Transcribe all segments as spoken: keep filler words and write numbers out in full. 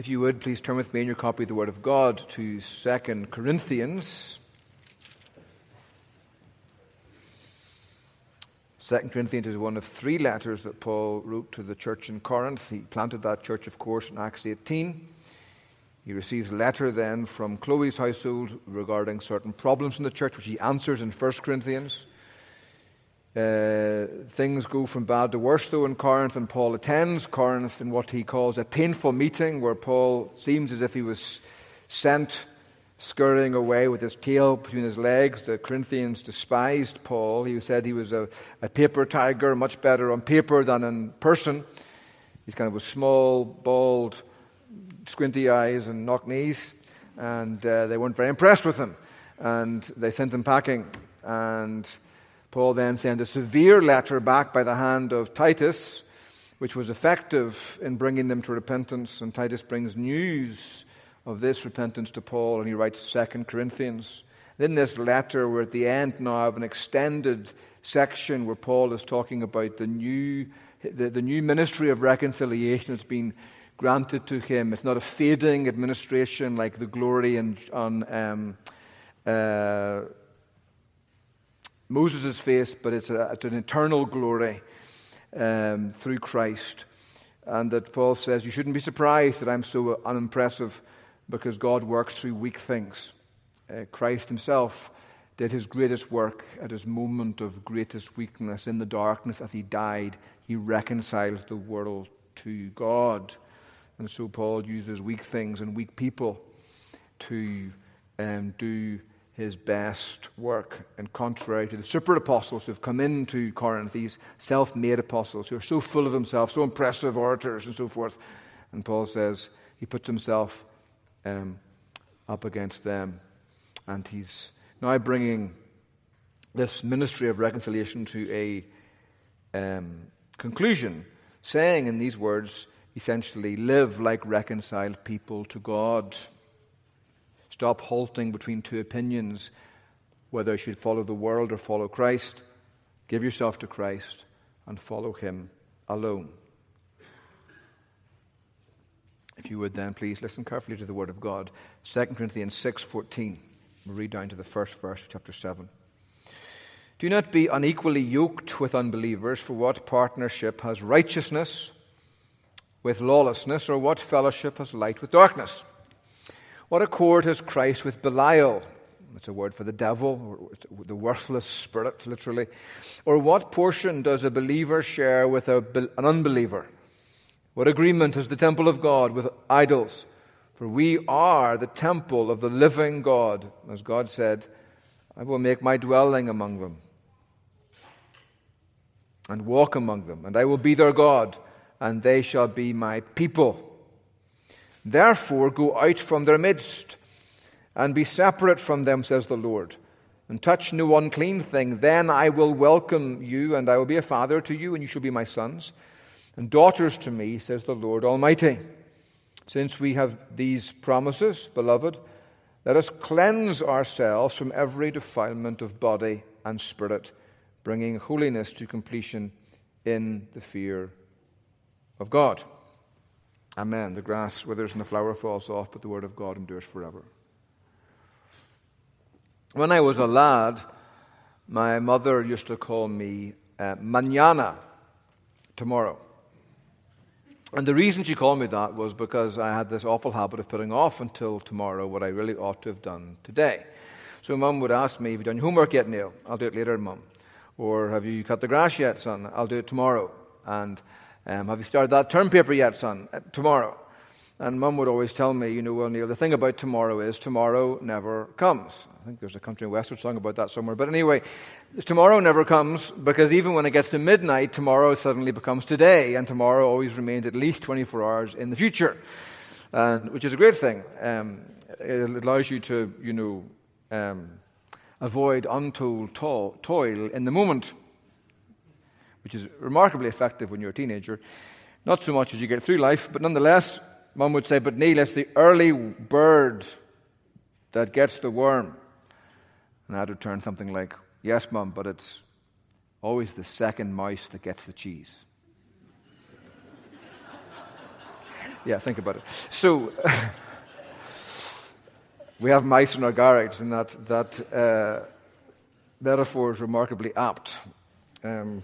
If you would, please turn with me in your copy of the Word of God to Second Corinthians. Second Corinthians is one of three letters that Paul wrote to the church in Corinth. He planted that church, of course, in Acts eighteen. He receives a letter then from Chloe's household regarding certain problems in the church, which he answers in First Corinthians. Uh, things go from bad to worse, though, in Corinth, and Paul attends Corinth in what he calls a painful meeting, where Paul seems as if he was sent scurrying away with his tail between his legs. The Corinthians despised Paul. He said he was a, a paper tiger, much better on paper than in person. He's kind of a small, bald, squinty eyes and knock knees, and uh, they weren't very impressed with him, and they sent him packing. And Paul then sent a severe letter back by the hand of Titus, which was effective in bringing them to repentance. And Titus brings news of this repentance to Paul, and he writes Second Corinthians. And in this letter, we're at the end now of an extended section where Paul is talking about the new, the, the new ministry of reconciliation that's been granted to him. It's not a fading administration like the glory in, on um, uh, Moses' face, but it's, a, it's an eternal glory um, through Christ. And that Paul says, you shouldn't be surprised that I'm so unimpressive, because God works through weak things. Uh, Christ himself did his greatest work at his moment of greatest weakness. In the darkness, as he died, he reconciled the world to God. And so Paul uses weak things and weak people to um, do his best work. And contrary to the super apostles who've come into Corinth, these self-made apostles who are so full of themselves, so impressive orators and so forth. And Paul says he puts himself um, up against them. And he's now bringing this ministry of reconciliation to a um, conclusion, saying in these words, essentially, live like reconciled people to God. Stop halting between two opinions, whether you should follow the world or follow Christ. Give yourself to Christ and follow him alone. If you would then please listen carefully to the word of God. Second Corinthians six fourteen. We'll read down to the first verse of chapter seven. Do not be unequally yoked with unbelievers, for what partnership has righteousness with lawlessness, or what fellowship has light with darkness? What accord has Christ with Belial? That's a word for the devil, or the worthless spirit, literally. Or what portion does a believer share with a, an unbeliever? What agreement has the temple of God with idols? For we are the temple of the living God. As God said, I will make my dwelling among them and walk among them, and I will be their God, and they shall be my people. Therefore, go out from their midst and be separate from them, says the Lord, and touch no unclean thing. Then I will welcome you, and I will be a father to you, and you shall be my sons and daughters to me, says the Lord Almighty. Since we have these promises, beloved, let us cleanse ourselves from every defilement of body and spirit, bringing holiness to completion in the fear of God. Of God. Amen. The grass withers and the flower falls off, but the word of God endures forever. When I was a lad, my mother used to call me uh, mañana, tomorrow. And the reason she called me that was because I had this awful habit of putting off until tomorrow what I really ought to have done today. So Mum would ask me, have you done your homework yet, Neil? I'll do it later, Mum. Or have you cut the grass yet, son? I'll do it tomorrow. And Um, have you started that term paper yet, son? Uh, tomorrow. And Mum would always tell me, you know, well, Neil, the thing about tomorrow is tomorrow never comes. I think there's a country in Westward song about that somewhere. But anyway, tomorrow never comes, because even when it gets to midnight, tomorrow suddenly becomes today, and tomorrow always remains at least twenty-four hours in the future, and, which is a great thing. Um, it allows you to, you know, um, avoid untold to- toil in the moment, which is remarkably effective when you're a teenager. Not so much as you get through life, but nonetheless, Mum would say, but Neil, it's the early bird that gets the worm. And I'd return something like, yes, Mum, but it's always the second mouse that gets the cheese. Yeah, think about it. So we have mice in our garage, and that that uh, metaphor is remarkably apt. Um,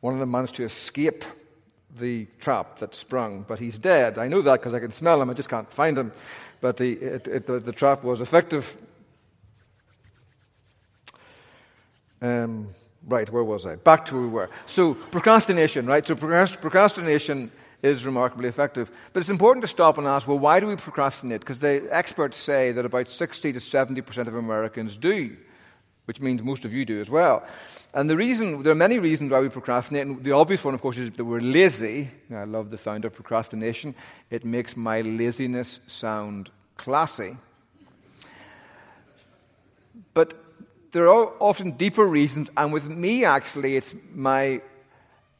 one of them managed to escape the trap that sprung, but he's dead. I know that because I can smell him. I just can't find him. But he, it, it, the, the trap was effective. Um, right, where was I? Back to where we were. So procrastination, right? So procrastination is remarkably effective. But it's important to stop and ask, well, why do we procrastinate? Because the experts say that about sixty to seventy percent of Americans do, which means most of you do as well. And the reason, there are many reasons why we procrastinate. And the obvious one, of course, is that we're lazy. I love the sound of procrastination. It makes my laziness sound classy. But there are often deeper reasons, and with me, actually, it's my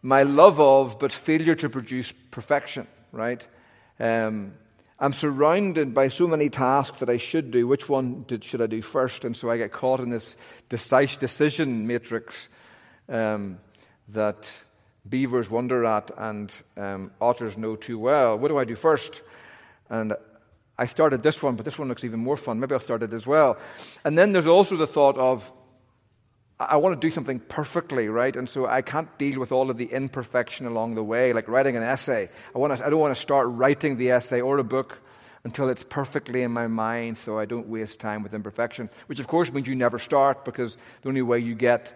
my love of, but failure to produce perfection, right? Um, I'm surrounded by so many tasks that I should do. Which one did, should I do first? And so I get caught in this decision matrix um, that beavers wonder at and um, otters know too well. What do I do first? And I started this one, but this one looks even more fun. Maybe I'll start it as well. And then there's also the thought of, I want to do something perfectly, right? And so I can't deal with all of the imperfection along the way, like writing an essay. I want to, I don't want to start writing the essay or a book until it's perfectly in my mind, so I don't waste time with imperfection, which of course means you never start, because the only way you get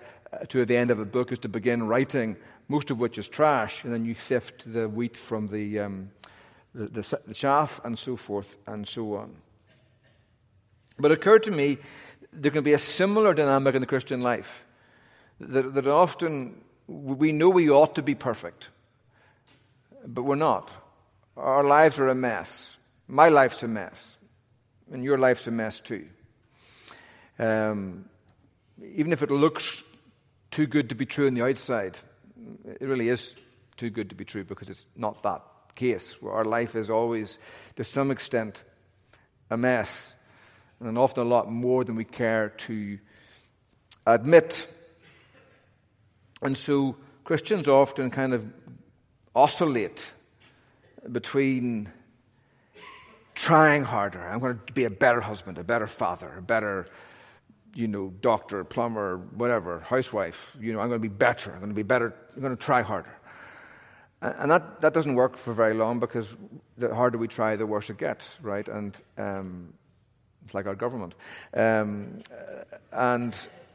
to the end of a book is to begin writing, most of which is trash, and then you sift the wheat from the... Um, The, the chaff, and so forth, and so on. But it occurred to me there can be a similar dynamic in the Christian life, that, that often we know we ought to be perfect, but we're not. Our lives are a mess. My life's a mess, and your life's a mess too. Um, even if it looks too good to be true on the outside, it really is too good to be true, because it's not that case, where our life is always, to some extent, a mess, and often a lot more than we care to admit. And so Christians often kind of oscillate between trying harder. I'm going to be a better husband, a better father, a better, you know, doctor, plumber, whatever, housewife. You know, I'm going to be better. I'm going to be better. I'm going to try harder. And that, that doesn't work for very long, because the harder we try, the worse it gets, right? And um, it's like our government. Um, and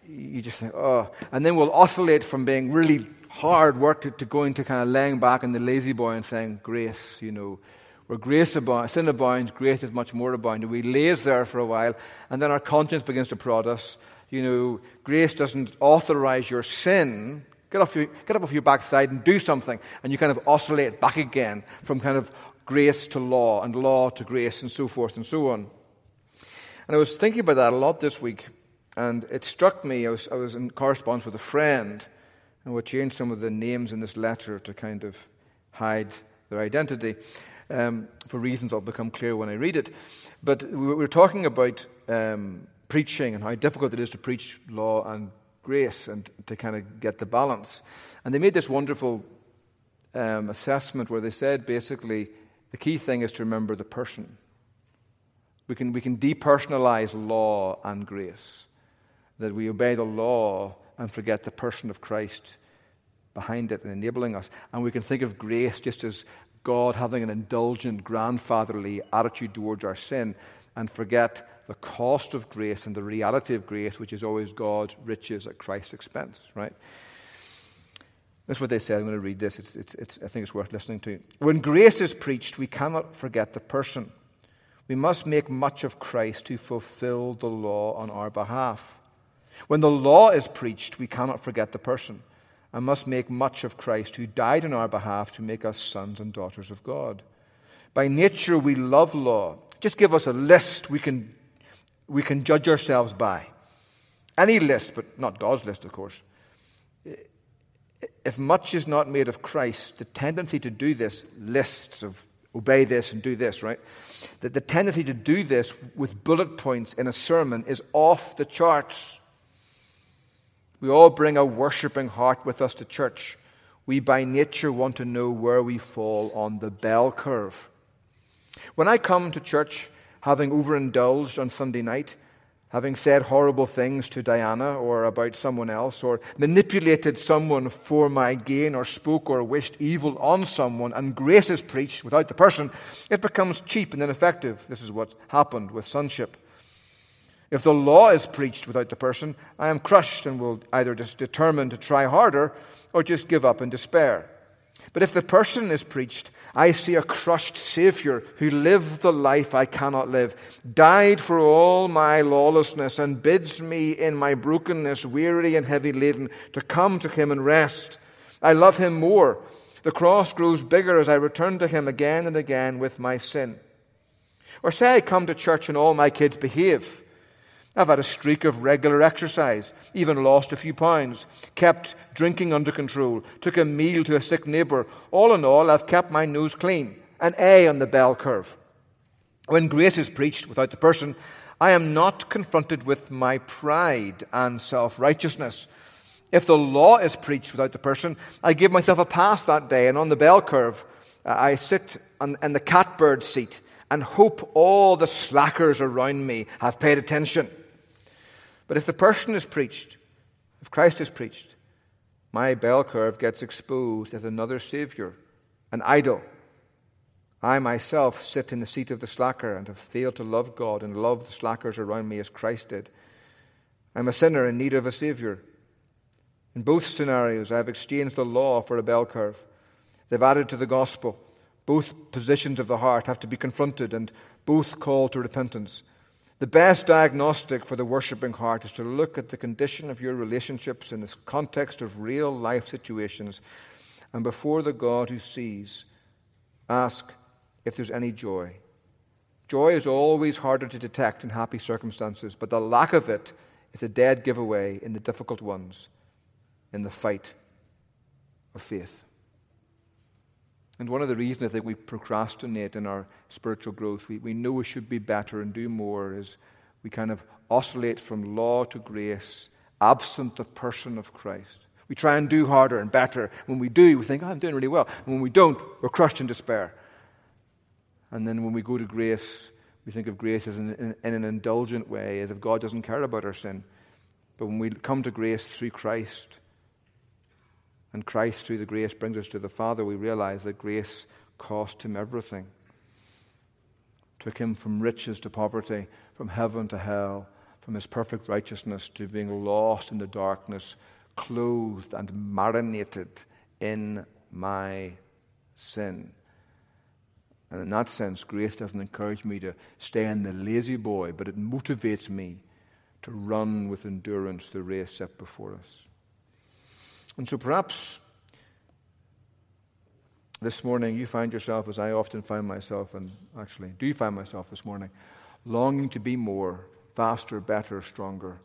you just think, oh. And then we'll oscillate from being really hard work to, to going to kind of laying back in the lazy boy and saying, grace, you know, where grace abounds, sin abounds, grace is much more abounding. We laze there for a while, and then our conscience begins to prod us. You know, grace doesn't authorize your sin. Get, off your, get up off your backside and do something. And you kind of oscillate back again from kind of grace to law and law to grace and so forth and so on. And I was thinking about that a lot this week, and it struck me. I was, I was in correspondence with a friend, and we changed some of the names in this letter to kind of hide their identity um, for reasons that will become clear when I read it. But we were talking about um, preaching and how difficult it is to preach law and grace and to kind of get the balance. And they made this wonderful um, assessment where they said, basically, the key thing is to remember the person. We can we can depersonalize law and grace, that we obey the law and forget the person of Christ behind it and enabling us. And we can think of grace just as God having an indulgent, grandfatherly attitude towards our sin, and forget the cost of grace and the reality of grace, which is always God's riches at Christ's expense, right? That's what they said. I'm going to read this. It's, it's, it's, I think it's worth listening to. When grace is preached, we cannot forget the person. We must make much of Christ, who fulfilled the law on our behalf. When the law is preached, we cannot forget the person, and must make much of Christ, who died on our behalf to make us sons and daughters of God. By nature, we love law. Just give us a list we can we can judge ourselves by. Any list, but not God's list, of course. If much is not made of Christ, the tendency to do this, lists of obey this and do this, right? That the tendency to do this with bullet points in a sermon is off the charts. We all bring a worshiping heart with us to church. we by nature want to know where we fall on the bell curve. When I come to church having overindulged on Sunday night, having said horrible things to Diana or about someone else, or manipulated someone for my gain, or spoke or wished evil on someone, and grace is preached without the person, it becomes cheap and ineffective. This is what happened with sonship. If the law is preached without the person, I am crushed and will either just determine to try harder or just give up in despair. But if the person is preached, I see a crushed Savior who lived the life I cannot live, died for all my lawlessness, and bids me in my brokenness, weary and heavy laden, to come to Him and rest. I love Him more. The cross grows bigger as I return to Him again and again with my sin. Or say I come to church and all my kids behave. I've had a streak of regular exercise, even lost a few pounds, kept drinking under control, took a meal to a sick neighbor. All in all, I've kept my nose clean, an A on the bell curve. When grace is preached without the person, I am not confronted with my pride and self-righteousness. If the law is preached without the person, I give myself a pass that day, and on the bell curve, I sit in the catbird seat and hope all the slackers around me have paid attention. But if the person is preached, if Christ is preached, my bell curve gets exposed as another Savior, an idol. I myself sit in the seat of the slacker and have failed to love God and love the slackers around me as Christ did. I'm a sinner in need of a Savior. In both scenarios, I have exchanged the law for a bell curve. They've added to the gospel. Both positions of the heart have to be confronted and both call to repentance. The best diagnostic for the worshipping heart is to look at the condition of your relationships in the context of real life situations, and before the God who sees, ask if there's any joy. Joy is always harder to detect in happy circumstances, but the lack of it is a dead giveaway in the difficult ones, in the fight of faith. And one of the reasons I think we procrastinate in our spiritual growth, we, we know we should be better and do more, is we kind of oscillate from law to grace, absent the person of Christ. We try and do harder and better. When we do, we think, oh, I'm doing really well. And when we don't, we're crushed in despair. And then when we go to grace, we think of grace as an, in, in an indulgent way, as if God doesn't care about our sin. But when we come to grace through Christ, and Christ, through the grace, brings us to the Father, we realize that grace cost Him everything. Took Him from riches to poverty, from heaven to hell, from His perfect righteousness to being lost in the darkness, clothed and marinated in my sin. And in that sense, grace doesn't encourage me to stay in the lazy boy, but it motivates me to run with endurance the race set before us. And so perhaps this morning you find yourself, as I often find myself, and actually do you find myself this morning, longing to be more, faster, better, stronger,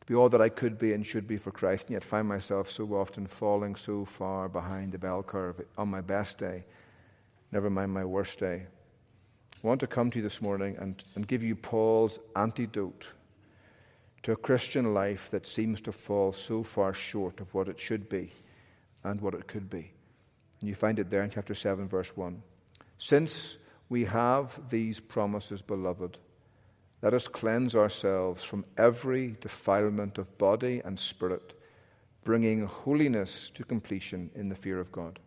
to be all that I could be and should be for Christ, and yet find myself so often falling so far behind the bell curve on my best day, never mind my worst day. I want to come to you this morning and, and give you Paul's antidote to a Christian life that seems to fall so far short of what it should be and what it could be. And you find it there in chapter seven, verse one. Since we have these promises, beloved, let us cleanse ourselves from every defilement of body and spirit, bringing holiness to completion in the fear of God.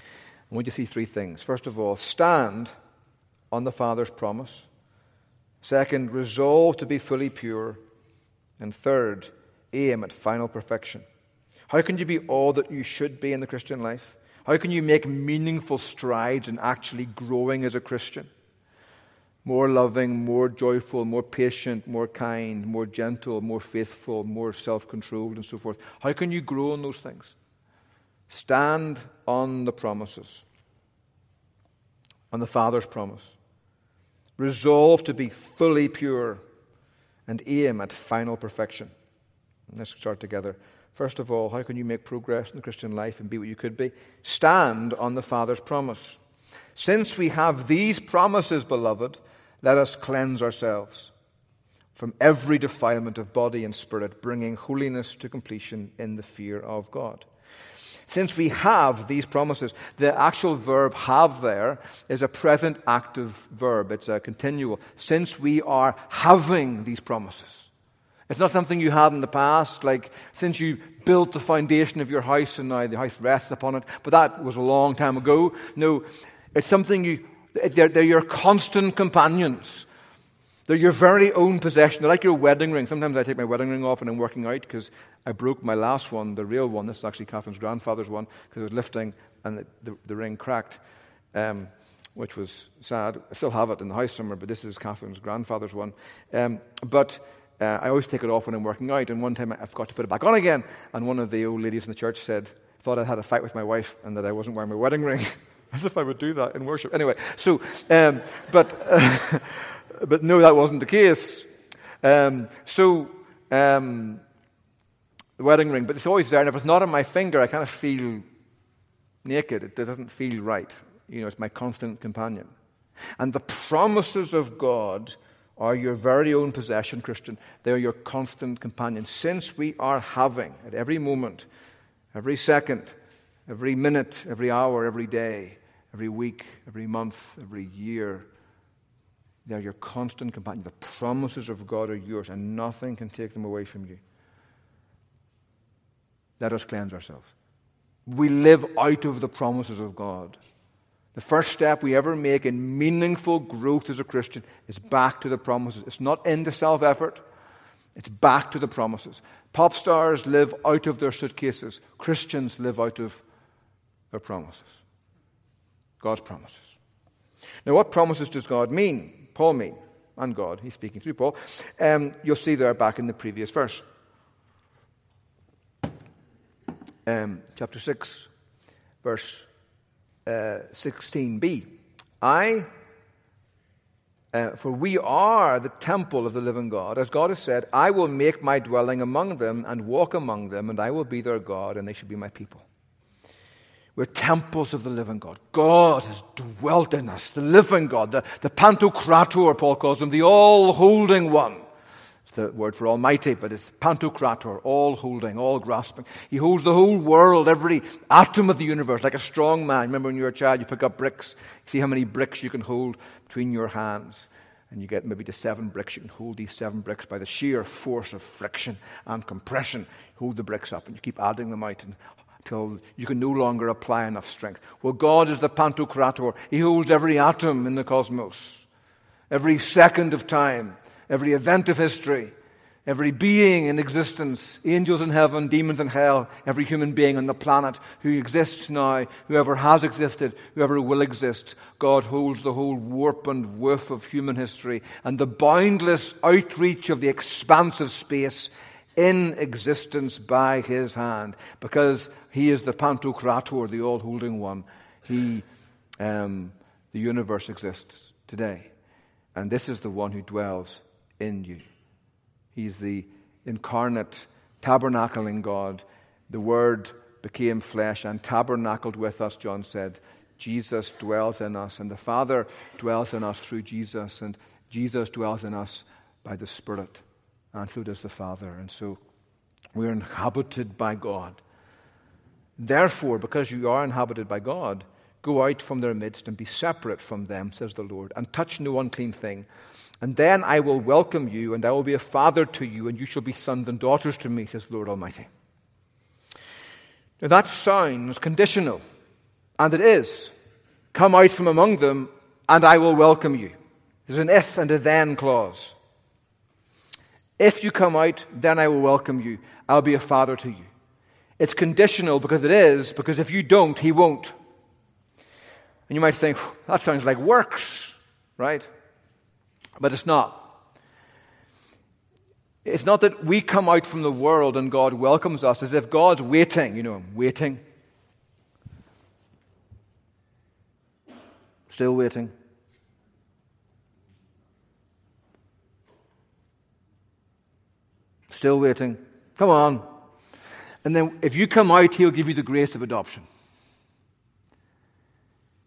I want you to see three things. First of all, stand on the Father's promise. Second, resolve to be fully pure. And third, aim at final perfection. How can you be all that you should be in the Christian life? How can you make meaningful strides in actually growing as a Christian? More loving, more joyful, more patient, more kind, more gentle, more faithful, more self-controlled, and so forth. How can you grow in those things? Stand on the promises, on the Father's promise. Resolve to be fully pure and aim at final perfection. And let's start together. First of all, how can you make progress in the Christian life and be what you could be? Stand on the Father's promise. Since we have these promises, beloved, let us cleanse ourselves from every defilement of body and spirit, bringing holiness to completion in the fear of God. Since we have these promises, the actual verb have there is a present active verb. It's a continual. Since we are having these promises. It's not something you had in the past, like since you built the foundation of your house and now the house rests upon it. But that was a long time ago. No, it's something you, they're, they're your constant companions. They're your very own possession. They're like your wedding ring. Sometimes I take my wedding ring off when I'm working out because I broke my last one, the real one. This is actually Catherine's grandfather's one because I was lifting and the, the, the ring cracked, um, which was sad. I still have it in the house somewhere, but this is Catherine's grandfather's one. Um, but... Uh, I always take it off when I'm working out, and one time I forgot to put it back on again, and one of the old ladies in the church said, thought I'd had a fight with my wife and that I wasn't wearing my wedding ring, as if I would do that in worship. Anyway, so, um, but, uh, but no, that wasn't the case. Um, so, um, the wedding ring, but it's always there, and if it's not on my finger, I kind of feel naked. It doesn't feel right. You know, it's my constant companion. And the promises of God are your very own possession, Christian. They are your constant companions. Since we are having, at every moment, every second, every minute, every hour, every day, every week, every month, every year, they are your constant companions. The promises of God are yours, and nothing can take them away from you. Let us cleanse ourselves. We live out of the promises of God. The first step we ever make in meaningful growth as a Christian is back to the promises. It's not into self-effort. It's back to the promises. Pop stars live out of their suitcases. Christians live out of their promises. God's promises. Now, what promises does God mean? Paul mean, and God. He's speaking through Paul. Um, you'll see there back in the previous verse. Um, chapter six, verse Uh, sixteen b. I, uh, for we are the temple of the living God. As God has said, I will make my dwelling among them and walk among them, and I will be their God, and they shall be my people. We're temples of the living God. God has dwelt in us, the living God, the, the Pantocrator, Paul calls him, the all-holding one. It's the word for almighty, but it's Pantocrator, all-holding, all-grasping. He holds the whole world, every atom of the universe, like a strong man. Remember when you were a child, you pick up bricks. See how many bricks you can hold between your hands. And you get maybe to seven bricks. You can hold these seven bricks by the sheer force of friction and compression. Hold the bricks up, and you keep adding them out until you can no longer apply enough strength. Well, God is the Pantocrator. He holds every atom in the cosmos, every second of time, every event of history, every being in existence, angels in heaven, demons in hell, every human being on the planet who exists now, whoever has existed, whoever will exist. God holds the whole warp and woof of human history and the boundless outreach of the expanse of space in existence by his hand, because he is the Pantocrator, the all-holding one. He, um, the universe exists today. And this is the one who dwells in you. He's the incarnate, tabernacling God. The Word became flesh and tabernacled with us, John said. Jesus dwells in us, and the Father dwells in us through Jesus, and Jesus dwells in us by the Spirit, and so does the Father. And so we're inhabited by God. Therefore, because you are inhabited by God, go out from their midst and be separate from them, says the Lord, and touch no unclean thing. And then I will welcome you, and I will be a father to you, and you shall be sons and daughters to me, says the Lord Almighty. Now that sounds conditional, and it is. Come out from among them, and I will welcome you. There's an if and a then clause. If you come out, then I will welcome you. I'll be a father to you. It's conditional because it is, because if you don't, he won't. And you might think, that sounds like works, right? But it's not. It's not that we come out from the world and God welcomes us as if God's waiting. You know, I'm waiting. Still waiting. Still waiting. Come on. And then if you come out, he'll give you the grace of adoption.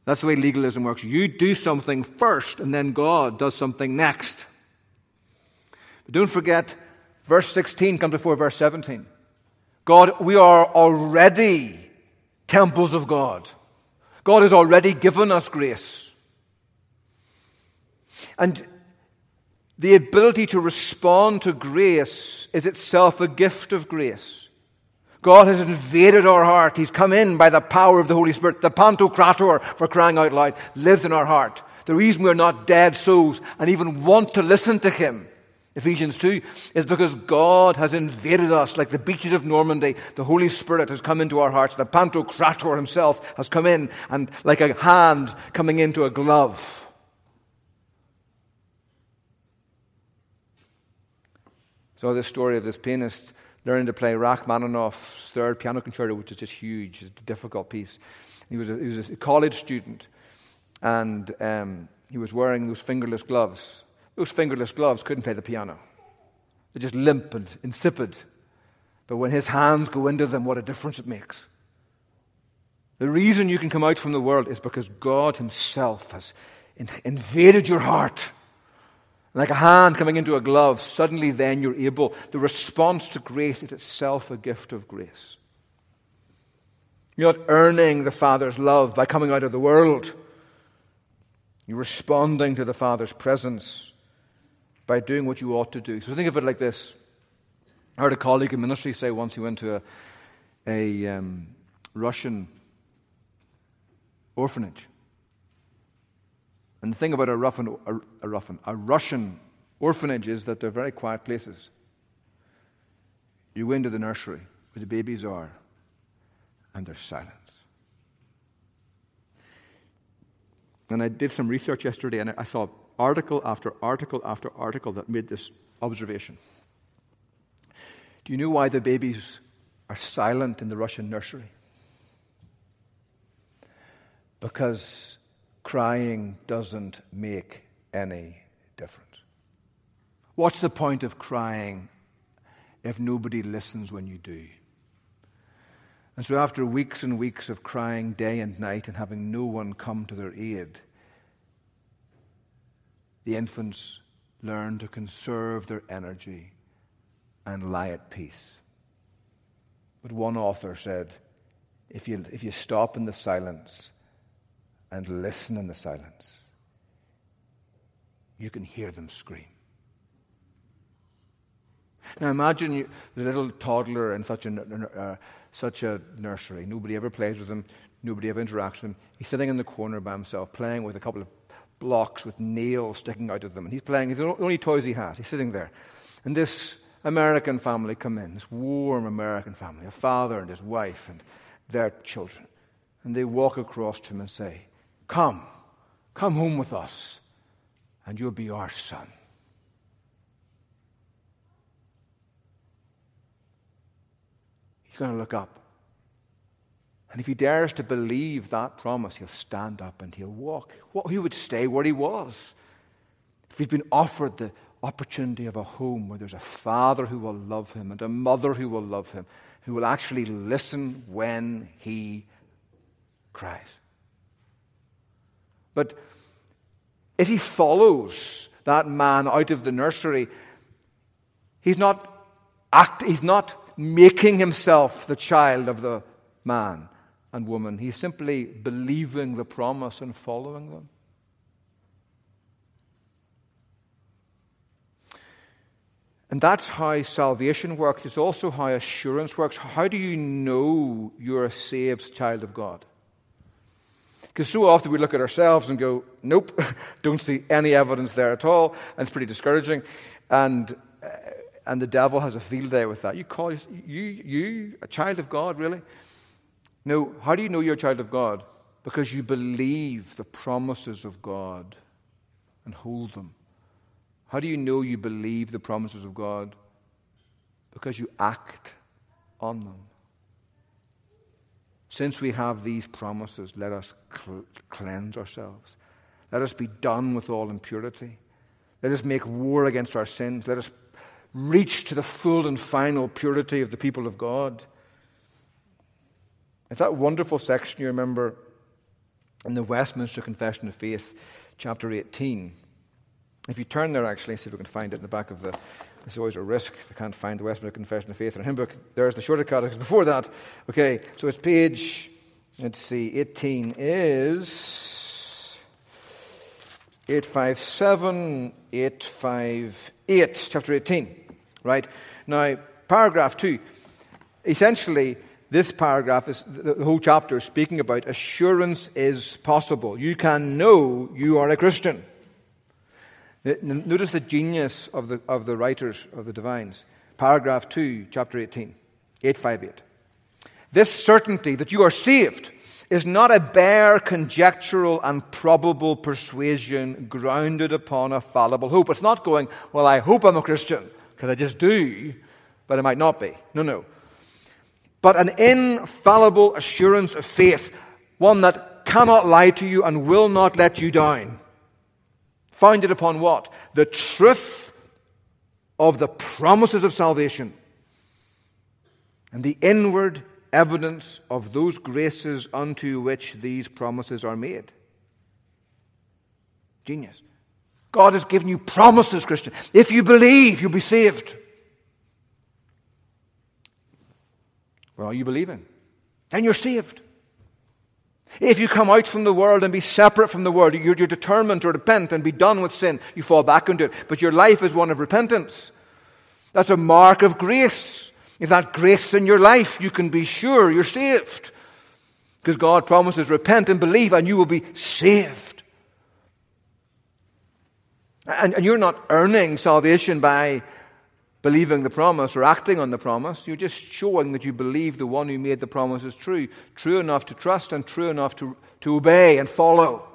That's the way legalism works. You do something first, and then God does something next. But don't forget, verse sixteen comes before verse seventeen. God, we are already temples of God. God has already given us grace. And the ability to respond to grace is itself a gift of grace. God has invaded our heart. He's come in by the power of the Holy Spirit. The Pantocrator, for crying out loud, lives in our heart. The reason we're not dead souls and even want to listen to Him, Ephesians two, is because God has invaded us like the beaches of Normandy. The Holy Spirit has come into our hearts. The Pantocrator Himself has come in, and like a hand coming into a glove. So this story of this pianist learning to play Rachmaninoff's third piano concerto, which is just huge. It's a difficult piece. He was a, he was a college student, and um, he was wearing those fingerless gloves. Those fingerless gloves couldn't play the piano. They're just limp and insipid. But when his hands go into them, what a difference it makes. The reason you can come out from the world is because God Himself has in- invaded your heart. Like a hand coming into a glove, suddenly then you're able. The response to grace is itself a gift of grace. You're not earning the Father's love by coming out of the world. You're responding to the Father's presence by doing what you ought to do. So think of it like this. I heard a colleague in ministry say once he went to a, a um, Russian orphanage. And the thing about a, rough and, a, a, rough and, a Russian orphanage is that they're very quiet places. You go into the nursery where the babies are, and there's silence. And I did some research yesterday, and I saw article after article after article that made this observation. Do you know why the babies are silent in the Russian nursery? Because crying doesn't make any difference. What's the point of crying if nobody listens when you do? And so after weeks and weeks of crying day and night and having no one come to their aid, the infants learn to conserve their energy and lie at peace. But one author said, if you, if you stop in the silence and listen in the silence, you can hear them scream. Now imagine you, the little toddler in such a, uh, such a nursery. Nobody ever plays with him. Nobody ever interacts with him. He's sitting in the corner by himself, playing with a couple of blocks with nails sticking out of them. And he's playing. He's the only toys he has. He's sitting there. And this American family come in, this warm American family, a father and his wife and their children. And they walk across to him and say, "Come, come home with us, and you'll be our son." He's going to look up. And if he dares to believe that promise, he'll stand up and he'll walk. Well, he would stay where he was. If he's been offered the opportunity of a home where there's a father who will love him and a mother who will love him, who will actually listen when he cries. But if he follows that man out of the nursery, he's not act, he's not making himself the child of the man and woman. He's simply believing the promise and following them. And that's how salvation works. It's also how assurance works. How do you know you're a saved child of God? Because so often we look at ourselves and go, nope, don't see any evidence there at all. And it's pretty discouraging. And uh, and the devil has a field day with that. You call you, you a child of God, really? No, how do you know you're a child of God? Because you believe the promises of God and hold them. How do you know you believe the promises of God? Because you act on them. Since we have these promises, let us cl- cleanse ourselves. Let us be done with all impurity. Let us make war against our sins. Let us reach to the full and final purity of the people of God. It's that wonderful section you remember in the Westminster Confession of Faith, chapter eighteen. If you turn there, actually, see if we can find it in the back of the... It's always a risk if you can't find the Westminster Confession of Faith in a hymn book. There's the shorter catechism before that. Okay, so it's page Let's see, eighteen is eight five seven, eight five eight, chapter eighteen, right? Now, paragraph two, essentially, this paragraph, is the whole chapter, is speaking about assurance is possible. You can know you are a Christian. Notice the genius of the of the writers, of the divines. Paragraph two, chapter eighteen, eight five eight. This certainty that you are saved is not a bare conjectural and probable persuasion grounded upon a fallible hope. It's not going, well, I hope I'm a Christian, because I just do, but I might not be. No, no. But an infallible assurance of faith, one that cannot lie to you and will not let you down. Founded upon what? The truth of the promises of salvation and the inward evidence of those graces unto which these promises are made. Genius. God has given you promises, Christian. If you believe, you'll be saved. Well, are you believing? Then you're saved. If you come out from the world and be separate from the world, you're, you're determined to repent and be done with sin, you fall back into it. But your life is one of repentance. That's a mark of grace. If that grace in your life, you can be sure you're saved. Because God promises, repent and believe, and you will be saved. And, and you're not earning salvation by believing the promise or acting on the promise. You're just showing that you believe the one who made the promise is true. True enough to trust and true enough to, to obey and follow.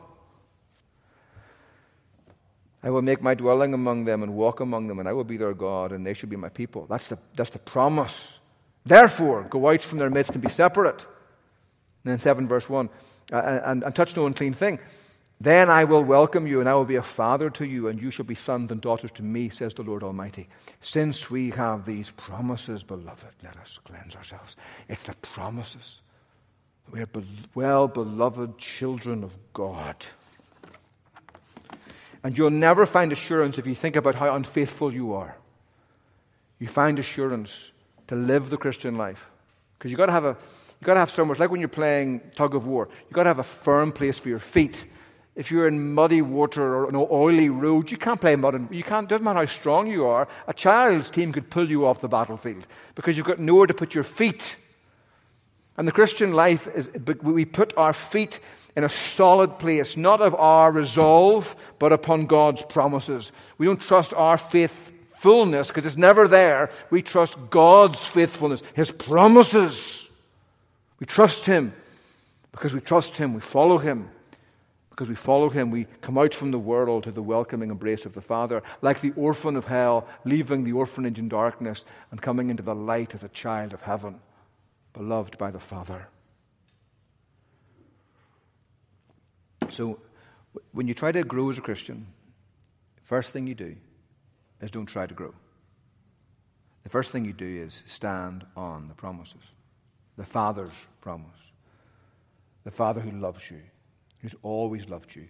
I will make my dwelling among them and walk among them, and I will be their God, and they shall be my people. That's the, that's the promise. Therefore, go out from their midst and be separate. And then seven verse one, and, and, and touch no unclean thing. Then I will welcome you, and I will be a father to you, and you shall be sons and daughters to me, says the Lord Almighty. Since we have these promises, beloved, let us cleanse ourselves. It's the promises. We are be- well-beloved children of God. And you'll never find assurance if you think about how unfaithful you are. You find assurance to live the Christian life. Because you've got to have a you gotta have somewhere, it's like when you're playing tug of war, you've got to have a firm place for your feet. If you're in muddy water or an oily road, you can't play mud. You can't, doesn't matter how strong you are, a child's team could pull you off the battlefield because you've got nowhere to put your feet. And the Christian life is, we put our feet in a solid place, not of our resolve, but upon God's promises. We don't trust our faithfulness, because it's never there. We trust God's faithfulness, His promises. We trust Him, because we trust Him, we follow Him. Because we follow Him, we come out from the world to the welcoming embrace of the Father, like the orphan of hell, leaving the orphanage in darkness and coming into the light as a child of heaven, beloved by the Father. So, when you try to grow as a Christian, first thing you do is don't try to grow. The first thing you do is stand on the promises. The Father's promise. The Father who loves you, who's always loved you,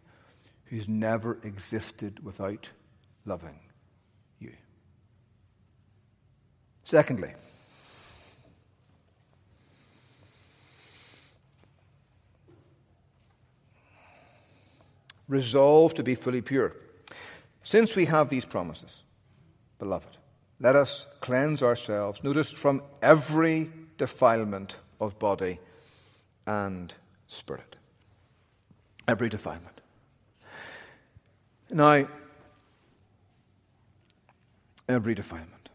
who's never existed without loving you. Secondly, resolve to be fully pure. Since we have these promises, beloved, let us cleanse ourselves, notice, from every defilement of body and spirit. Every defilement. Now, every defilement.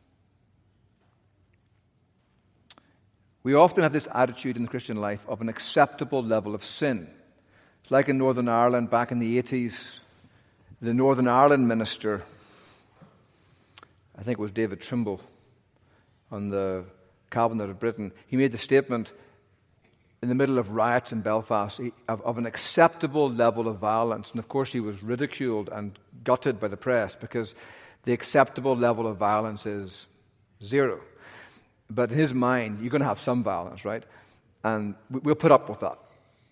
We often have this attitude in the Christian life of an acceptable level of sin. It's like in Northern Ireland back in the eighties, the Northern Ireland minister, I think it was David Trimble, on the Cabinet of Britain, he made the statement in the middle of riots in Belfast of, of an acceptable level of violence. And of course he was ridiculed and gutted by the press because the acceptable level of violence is zero. But in his mind, you're going to have some violence, right? And we'll put up with that.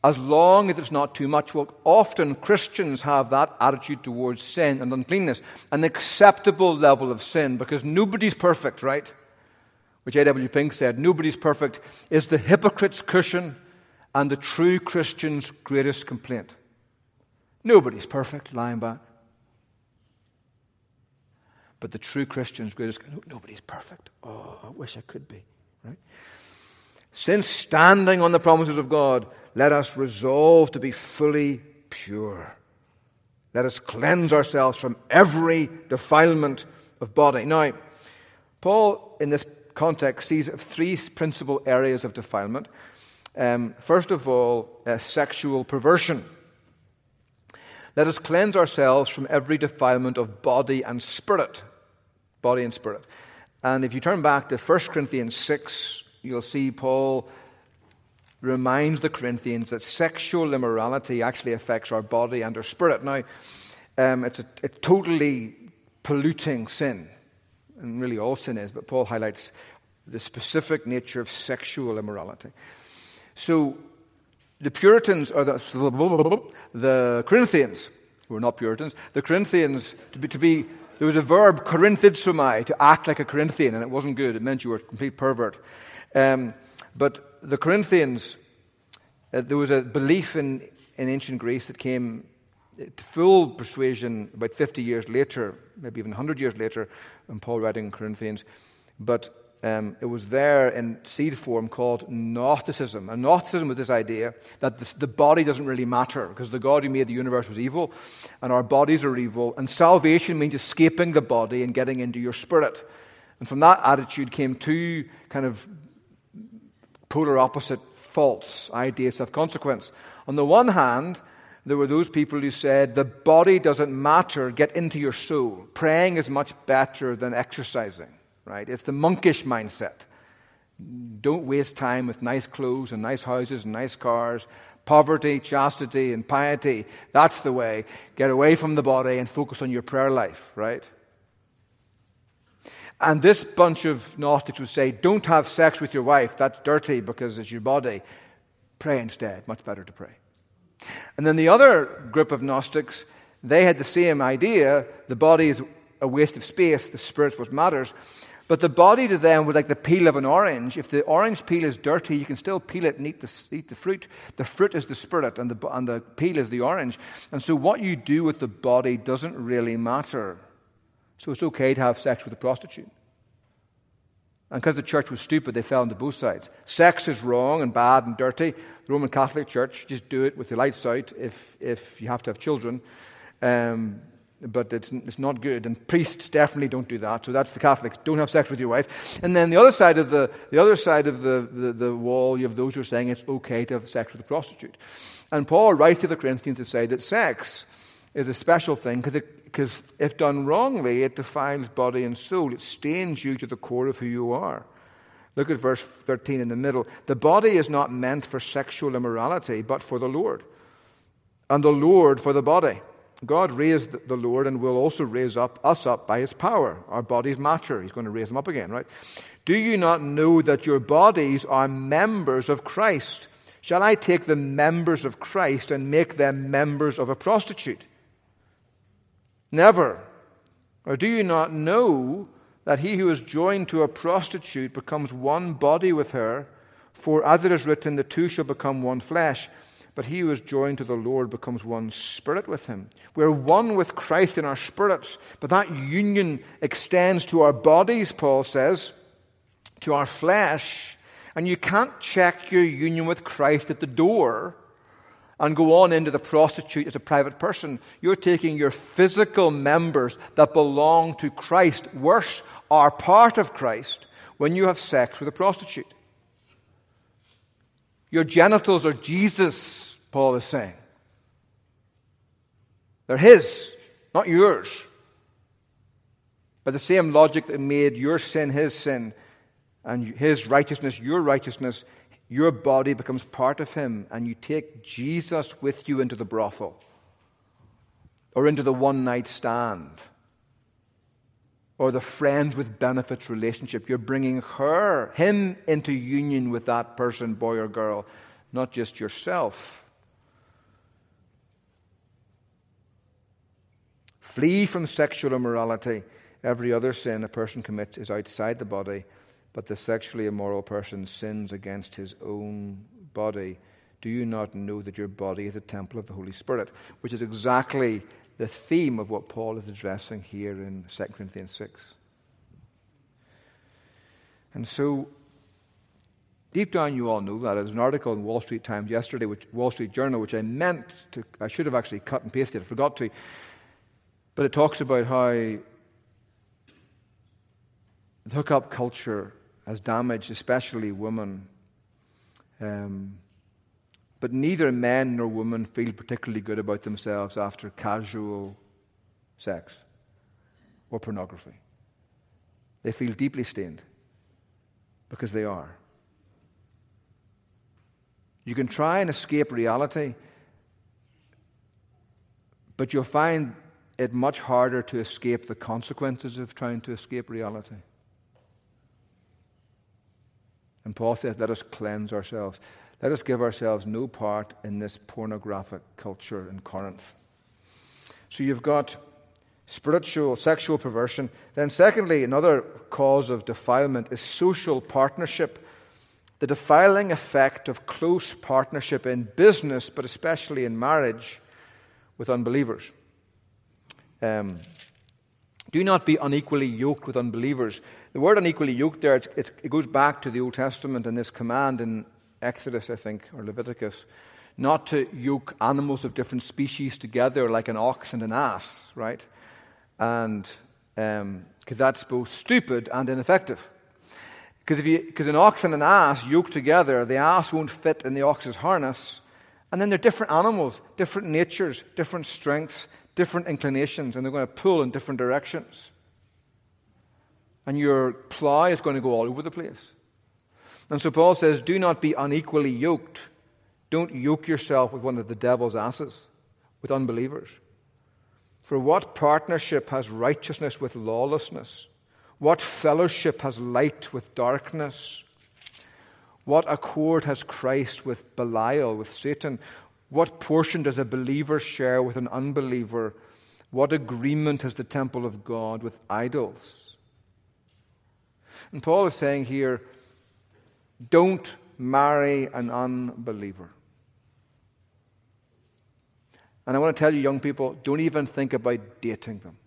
As long as it's not too much. Well, often Christians have that attitude towards sin and uncleanness, an acceptable level of sin, because nobody's perfect, right? Which A W Pink said, nobody's perfect is the hypocrite's cushion and the true Christian's greatest complaint. Nobody's perfect, lying back. But the true Christian's greatest, nobody's perfect. Oh, I wish I could be. Right? Since standing on the promises of God, let us resolve to be fully pure. Let us cleanse ourselves from every defilement of body. Now, Paul, in this context, sees three principal areas of defilement. Um, first of all, uh, sexual perversion. Let us cleanse ourselves from every defilement of body and spirit. Body and spirit. And if you turn back to First Corinthians six, you'll see Paul reminds the Corinthians that sexual immorality actually affects our body and our spirit. Now, um, it's a, a totally polluting sin, and really all sin is, but Paul highlights the specific nature of sexual immorality. So the Puritans, or the, the Corinthians, who were not Puritans, the Corinthians, to be, to be, there was a verb, Corinthidssomai, to act like a Corinthian, and it wasn't good. It meant you were a complete pervert. Um, but the Corinthians, uh, there was a belief in, in ancient Greece that came to full persuasion about fifty years later, maybe even one hundred years later, when Paul writing in Corinthians. But Um, it was there in seed form called Gnosticism. And Gnosticism was this idea that the, the body doesn't really matter because the God who made the universe was evil and our bodies are evil. And salvation means escaping the body and getting into your spirit. And from that attitude came two kind of polar opposite faults, ideas of consequence. On the one hand, there were those people who said, the body doesn't matter, get into your soul. Praying is much better than exercising. Right? It's the monkish mindset. Don't waste time with nice clothes and nice houses and nice cars. Poverty, chastity, and piety. That's the way. Get away from the body and focus on your prayer life, right? And this bunch of Gnostics would say, don't have sex with your wife. That's dirty because it's your body. Pray instead. Much better to pray. And then the other group of Gnostics, they had the same idea. The body is a waste of space. The spirit's what matters. But the body to them was like the peel of an orange. If the orange peel is dirty, you can still peel it and eat the, eat the fruit. The fruit is the spirit, and the, and the peel is the orange. And so what you do with the body doesn't really matter. So it's okay to have sex with a prostitute. And because the church was stupid, they fell into both sides. Sex is wrong and bad and dirty. The Roman Catholic Church, just do it with the lights out if, if you have to have children. Um... But it's it's not good, and priests definitely don't do that. So that's the Catholics. Don't have sex with your wife. And then the other side of the the other side of the, the, the wall, you have those who are saying it's okay to have sex with a prostitute. And Paul writes to the Corinthians to say that sex is a special thing because if done wrongly, it defiles body and soul. It stains you to the core of who you are. Look at verse thirteen in the middle. The body is not meant for sexual immorality, but for the Lord, and the Lord for the body. God raised the Lord and will also raise up us up by his power. Our bodies matter. He's going to raise them up again, right? Do you not know that your bodies are members of Christ? Shall I take the members of Christ and make them members of a prostitute? Never. Or do you not know that he who is joined to a prostitute becomes one body with her? For as it is written, the two shall become one flesh. But he who is joined to the Lord becomes one spirit with him. We're one with Christ in our spirits, but that union extends to our bodies, Paul says, to our flesh. And you can't check your union with Christ at the door and go on into the prostitute as a private person. You're taking your physical members that belong to Christ, worse, are part of Christ, when you have sex with a prostitute. Your genitals are Jesus, Paul is saying. They're his, not yours. By the same logic that made your sin his sin and his righteousness your righteousness, your body becomes part of him and you take Jesus with you into the brothel or into the one-night stand or the friends with benefits relationship. You're bringing her, him into union with that person, boy or girl, not just yourself. Flee from sexual immorality. Every other sin a person commits is outside the body, but the sexually immoral person sins against his own body. Do you not know that your body is a temple of the Holy Spirit? Which is exactly the theme of what Paul is addressing here in Second Corinthians six. And so, deep down you all know that. There's an article in the Wall Street Times yesterday, which, Wall Street Journal, which I meant to, I should have actually cut and pasted, I forgot to. But it talks about how the hookup culture has damaged, especially women. Um, but neither men nor women feel particularly good about themselves after casual sex or pornography. They feel deeply stained because they are. You can try and escape reality, but you'll find it much harder to escape the consequences of trying to escape reality. And Paul says, let us cleanse ourselves. Let us give ourselves no part in this pornographic culture in Corinth. So you've got spiritual, sexual perversion. Then secondly, another cause of defilement is social partnership. The defiling effect of close partnership in business, but especially in marriage, with unbelievers. Um, do not be unequally yoked with unbelievers. The word unequally yoked there, it's, it's, it goes back to the Old Testament and this command in Exodus, I think, or Leviticus, not to yoke animals of different species together like an ox and an ass, right? And because um, that's both stupid and ineffective. Because if you, because an ox and an ass yoked together, the ass won't fit in the ox's harness. And then they're different animals, different natures, different strengths, different inclinations, and they're going to pull in different directions. And your plow is going to go all over the place. And so Paul says, do not be unequally yoked. Don't yoke yourself with one of the devil's asses, with unbelievers. For what partnership has righteousness with lawlessness? What fellowship has light with darkness? What accord has Christ with Belial, with Satan? What portion does a believer share with an unbeliever? What agreement has the temple of God with idols? And Paul is saying here, don't marry an unbeliever. And I want to tell you, young people, don't even think about dating them.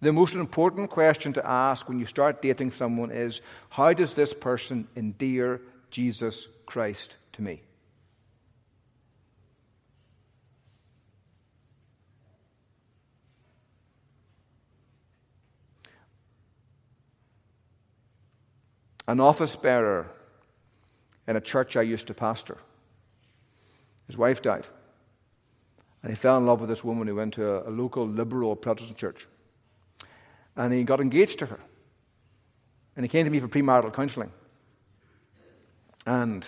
The most important question to ask when you start dating someone is, how does this person endear Jesus Christ to me? An office bearer in a church I used to pastor, his wife died, and he fell in love with this woman who went to a, a local liberal Protestant church. And he got engaged to her. And he came to me for premarital counseling. And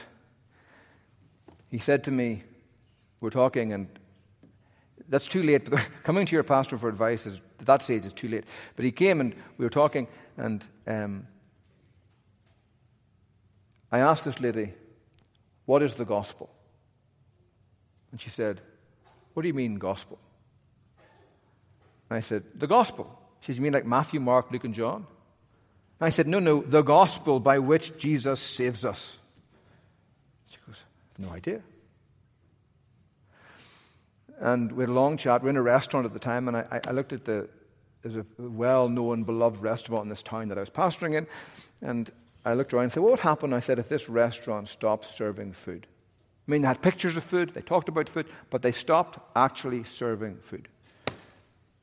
he said to me, we're talking, and that's too late. But coming to your pastor for advice is, at that stage is too late. But he came and we were talking, and um, I asked this lady, what is the gospel? And she said, what do you mean gospel? And I said, the gospel. She said, you mean like Matthew, Mark, Luke, and John? And I said, no, no, the gospel by which Jesus saves us. She goes, I have no idea. And we had a long chat. We were in a restaurant at the time, and I, I looked at the, there's a well-known, beloved restaurant in this town that I was pastoring in, and I looked around and said, what would happen, I said, if this restaurant stopped serving food? I mean, they had pictures of food, they talked about food, but they stopped actually serving food.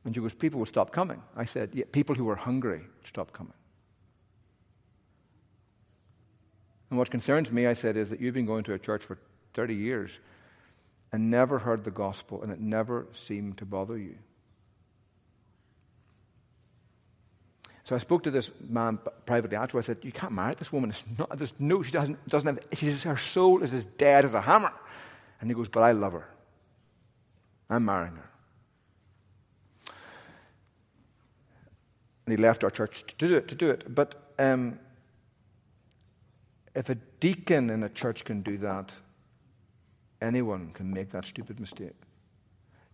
And she goes, people will stop coming. I said, yeah, people who are hungry will stop coming. And what concerns me, I said, is that you've been going to a church for thirty years and never heard the gospel, and it never seemed to bother you. So I spoke to this man privately afterwards. I said, you can't marry this woman. It's not, there's no, she doesn't, doesn't have, she's, her soul is as dead as a hammer. And he goes, but I love her. I'm marrying her. And he left our church to do it. To do it. But um, if a deacon in a church can do that, anyone can make that stupid mistake.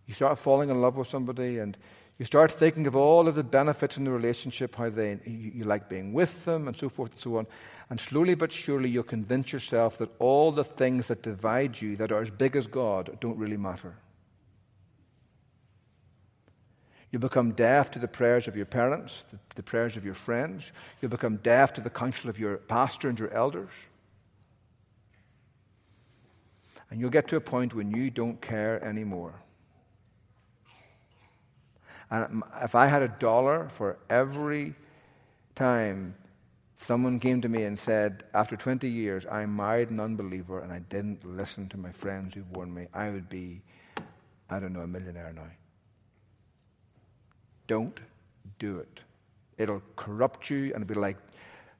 You start falling in love with somebody, and you start thinking of all of the benefits in the relationship, how they you, you like being with them, and so forth and so on. And slowly but surely, you'll convince yourself that all the things that divide you, that are as big as God, don't really matter. You become deaf to the prayers of your parents, the, the prayers of your friends. You become deaf to the counsel of your pastor and your elders. And you'll get to a point when you don't care anymore. And if I had a dollar for every time someone came to me and said, after twenty years, I married an unbeliever and I didn't listen to my friends who warned me, I would be, I don't know, a millionaire now. Don't do it. It'll corrupt you, and it'll be like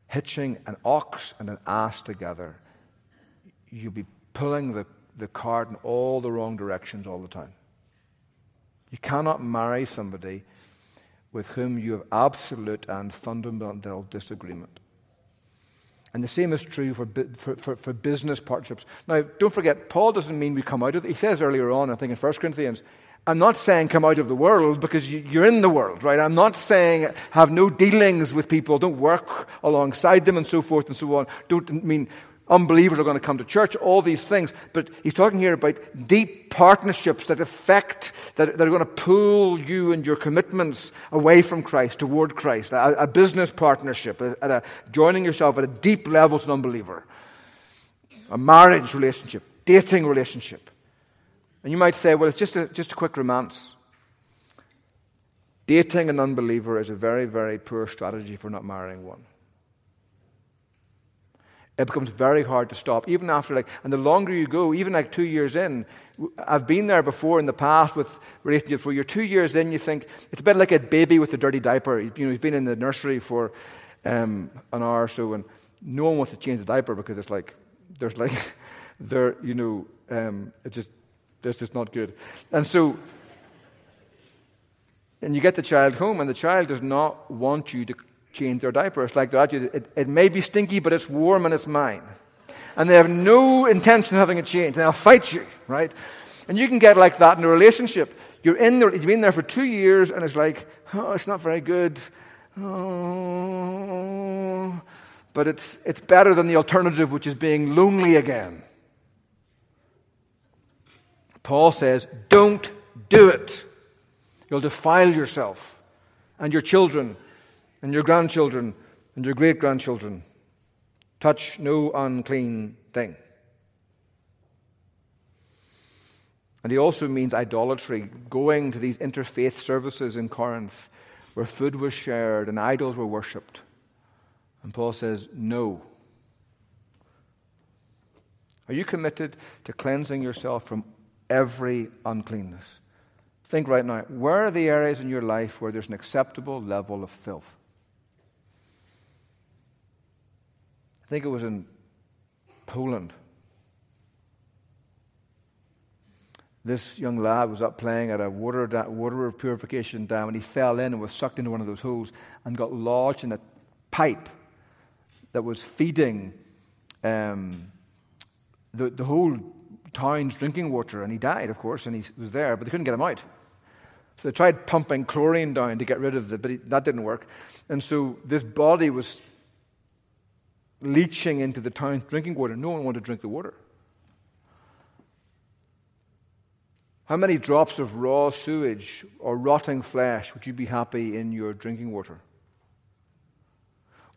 hitching an ox and an ass together. You'll be pulling the, the cart in all the wrong directions all the time. You cannot marry somebody with whom you have absolute and fundamental disagreement. And the same is true for, for, for, for business partnerships. Now, don't forget, Paul doesn't mean we come out of it. He says earlier on, I think in First Corinthians, I'm not saying come out of the world, because you're in the world, right? I'm not saying have no dealings with people, don't work alongside them and so forth and so on. Don't mean unbelievers are going to come to church, all these things. But he's talking here about deep partnerships that affect, that, that are going to pull you and your commitments away from Christ, toward Christ. A, a business partnership, at a, joining yourself at a deep level to an unbeliever. A marriage relationship, dating relationship. And you might say, well, it's just a, just a quick romance. Dating an unbeliever is a very, very poor strategy for not marrying one. It becomes very hard to stop, even after like, and the longer you go, even like two years in, I've been there before in the past with relationships where you're two years in, you think, it's a bit like a baby with a dirty diaper. You know, he's been in the nursery for um, an hour or so, and no one wants to change the diaper because it's like, there's like, there, you know, um, it just, this is not good. And so, and you get the child home, and the child does not want you to change their diaper. It's like, it, it may be stinky, but it's warm and it's mine. And they have no intention of having it changed. They'll fight you, right? And you can get like that in a relationship. You're in there, you've been there for two years, and it's like, oh, it's not very good. Oh, but it's it's better than the alternative, which is being lonely again. Paul says, don't do it. You'll defile yourself and your children and your grandchildren and your great-grandchildren. Touch no unclean thing. And he also means idolatry, going to these interfaith services in Corinth where food was shared and idols were worshipped. And Paul says, no. Are you committed to cleansing yourself from every uncleanness? Think right now, where are the areas in your life where there's an acceptable level of filth? I think it was in Poland. This young lad was up playing at a water da- water purification dam, and he fell in and was sucked into one of those holes and got lodged in a pipe that was feeding um, the, the whole town's drinking water, and he died, of course, and he was there, but they couldn't get him out. So they tried pumping chlorine down to get rid of it, but he, that didn't work. And so this body was leaching into the town's drinking water. No one wanted to drink the water. How many drops of raw sewage or rotting flesh would you be happy in your drinking water?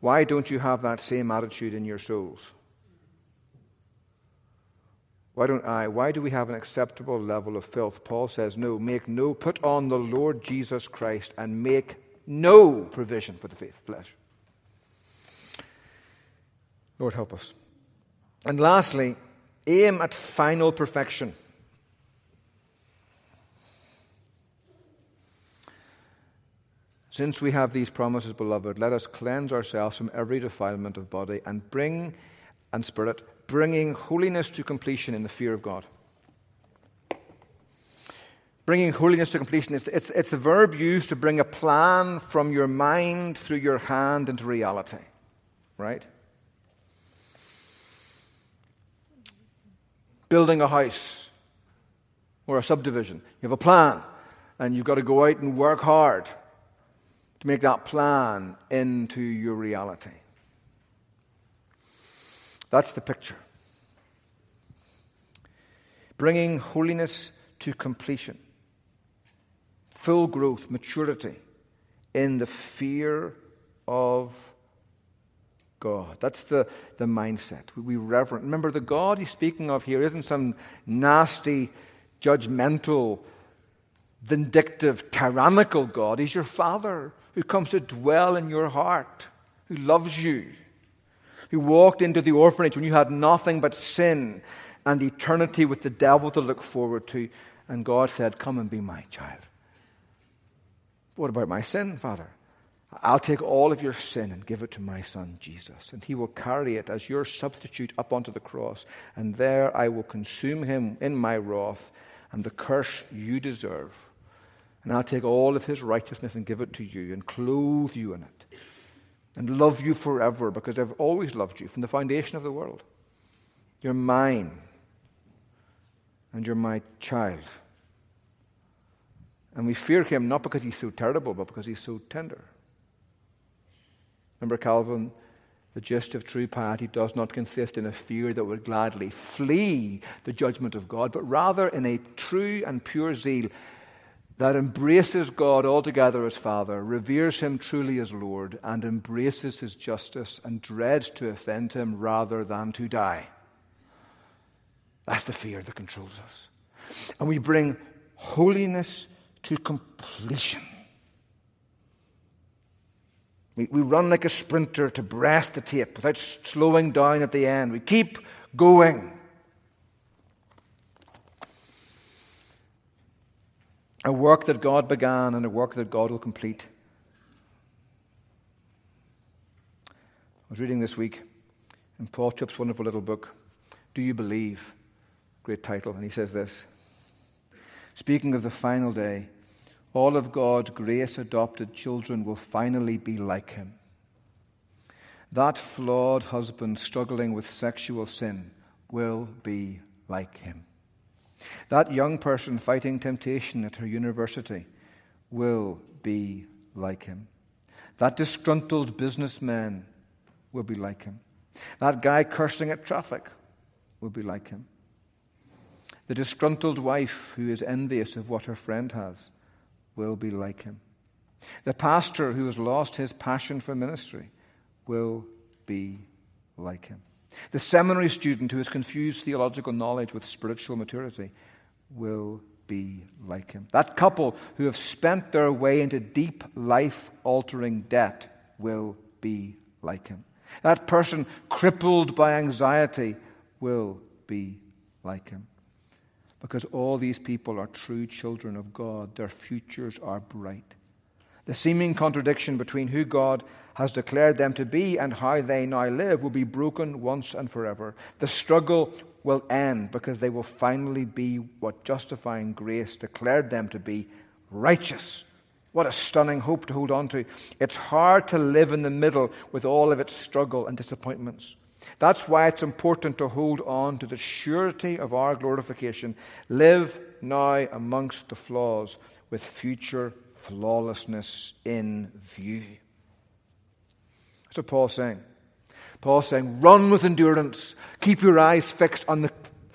Why don't you have that same attitude in your souls? Why don't I? Why do we have an acceptable level of filth? Paul says, no, make no, put on the Lord Jesus Christ and make no provision for the faith, flesh. Lord, help us. And lastly, aim at final perfection. Since we have these promises, beloved, let us cleanse ourselves from every defilement of body and bring and spirit, bringing holiness to completion in the fear of God. Bringing holiness to completion, it's, it's, it's the verb used to bring a plan from your mind through your hand into reality, right? Building a house. or a subdivision. You have a plan, and you've got to go out and work hard to make that plan into your reality. That's the picture. Bringing holiness to completion. Full growth, maturity in the fear of God. That's the, the mindset. We reverent. Remember, the God he's speaking of here isn't some nasty, judgmental, vindictive, tyrannical God. He's your Father who comes to dwell in your heart, who loves you, who walked into the orphanage when you had nothing but sin and eternity with the devil to look forward to. And God said, come and be my child. What about my sin, Father? I'll take all of your sin and give it to my son, Jesus. And he will carry it as your substitute up onto the cross. And there I will consume him in my wrath and the curse you deserve. And I'll take all of his righteousness and give it to you and clothe you in it. And love you forever because I've always loved you from the foundation of the world. You're mine. And you're my child. And we fear him not because he's so terrible, but because he's so tender. Remember Calvin, the gist of true piety does not consist in a fear that would gladly flee the judgment of God, but rather in a true and pure zeal that embraces God altogether as Father, reveres him truly as Lord, and embraces his justice and dreads to offend him rather than to die. That's the fear that controls us. And we bring holiness to completion. We, we run like a sprinter to breast the tape without slowing down at the end. We keep going. A work that God began and a work that God will complete. I was reading this week in Paul Chip's wonderful little book, Do You Believe? Great title. And he says this, speaking of the final day, all of God's grace-adopted children will finally be like him. That flawed husband struggling with sexual sin will be like him. That young person fighting temptation at her university will be like him. That disgruntled businessman will be like him. That guy cursing at traffic will be like him. The disgruntled wife who is envious of what her friend has will be like him. The pastor who has lost his passion for ministry will be like him. The seminary student who has confused theological knowledge with spiritual maturity will be like him. That couple who have spent their way into deep life-altering debt will be like him. That person crippled by anxiety will be like him. Because all these people are true children of God. Their futures are bright. The seeming contradiction between who God has declared them to be and how they now live will be broken once and forever. The struggle will end because they will finally be what justifying grace declared them to be, righteous. What a stunning hope to hold on to. It's hard to live in the middle with all of its struggle and disappointments. That's why it's important to hold on to the surety of our glorification. Live now amongst the flaws with future flawlessness in view. That's what Paul's saying. Paul's saying, run with endurance. Keep your eyes fixed on the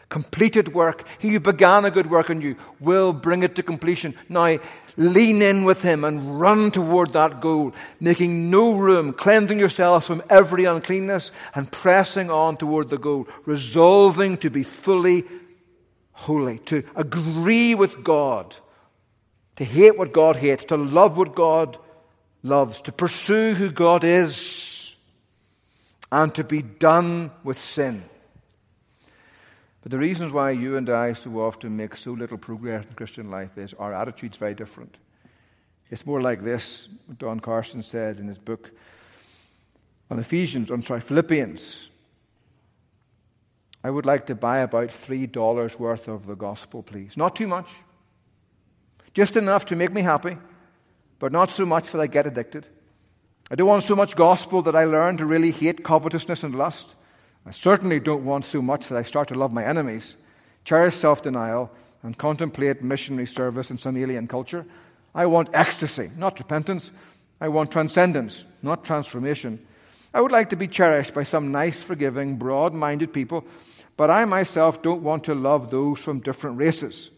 completed work. He who began a good work in you will bring it to completion. Now, lean in with him and run toward that goal, making no room, cleansing yourselves from every uncleanness and pressing on toward the goal, resolving to be fully holy, to agree with God, to hate what God hates, to love what God loves, to pursue who God is, and to be done with sin. But the reasons why you and I so often make so little progress in Christian life is our attitude's very different. It's more like this, Don Carson said in his book on Ephesians, I'm sorry, Philippians. I would like to buy about three dollars worth of the gospel, please. Not too much. Just enough to make me happy, but not so much that I get addicted. I don't want so much gospel that I learn to really hate covetousness and lust. I certainly don't want so much that I start to love my enemies, cherish self-denial, and contemplate missionary service in some alien culture. I want ecstasy, not repentance. I want transcendence, not transformation. I would like to be cherished by some nice, forgiving, broad-minded people, but I myself don't want to love those from different races,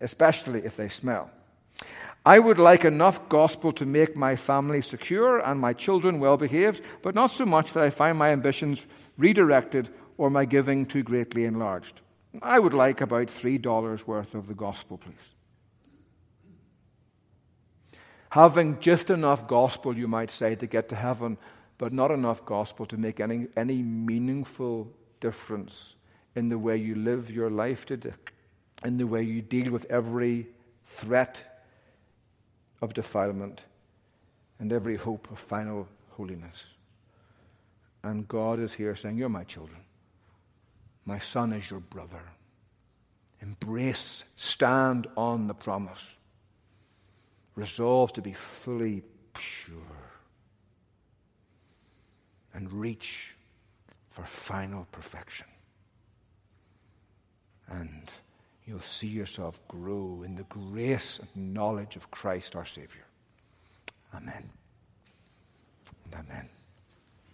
especially if they smell. I would like enough gospel to make my family secure and my children well-behaved, but not so much that I find my ambitions redirected or my giving too greatly enlarged. I would like about three dollars worth of the gospel, please. Having just enough gospel, you might say, to get to heaven, but not enough gospel to make any, any meaningful difference in the way you live your life today, in the way you deal with every threat of defilement and every hope of final holiness. And God is here saying, you're my children. My son is your brother. Embrace, stand on the promise. Resolve to be fully pure and reach for final perfection. And you'll see yourself grow in the grace and knowledge of Christ our Savior. Amen. And amen.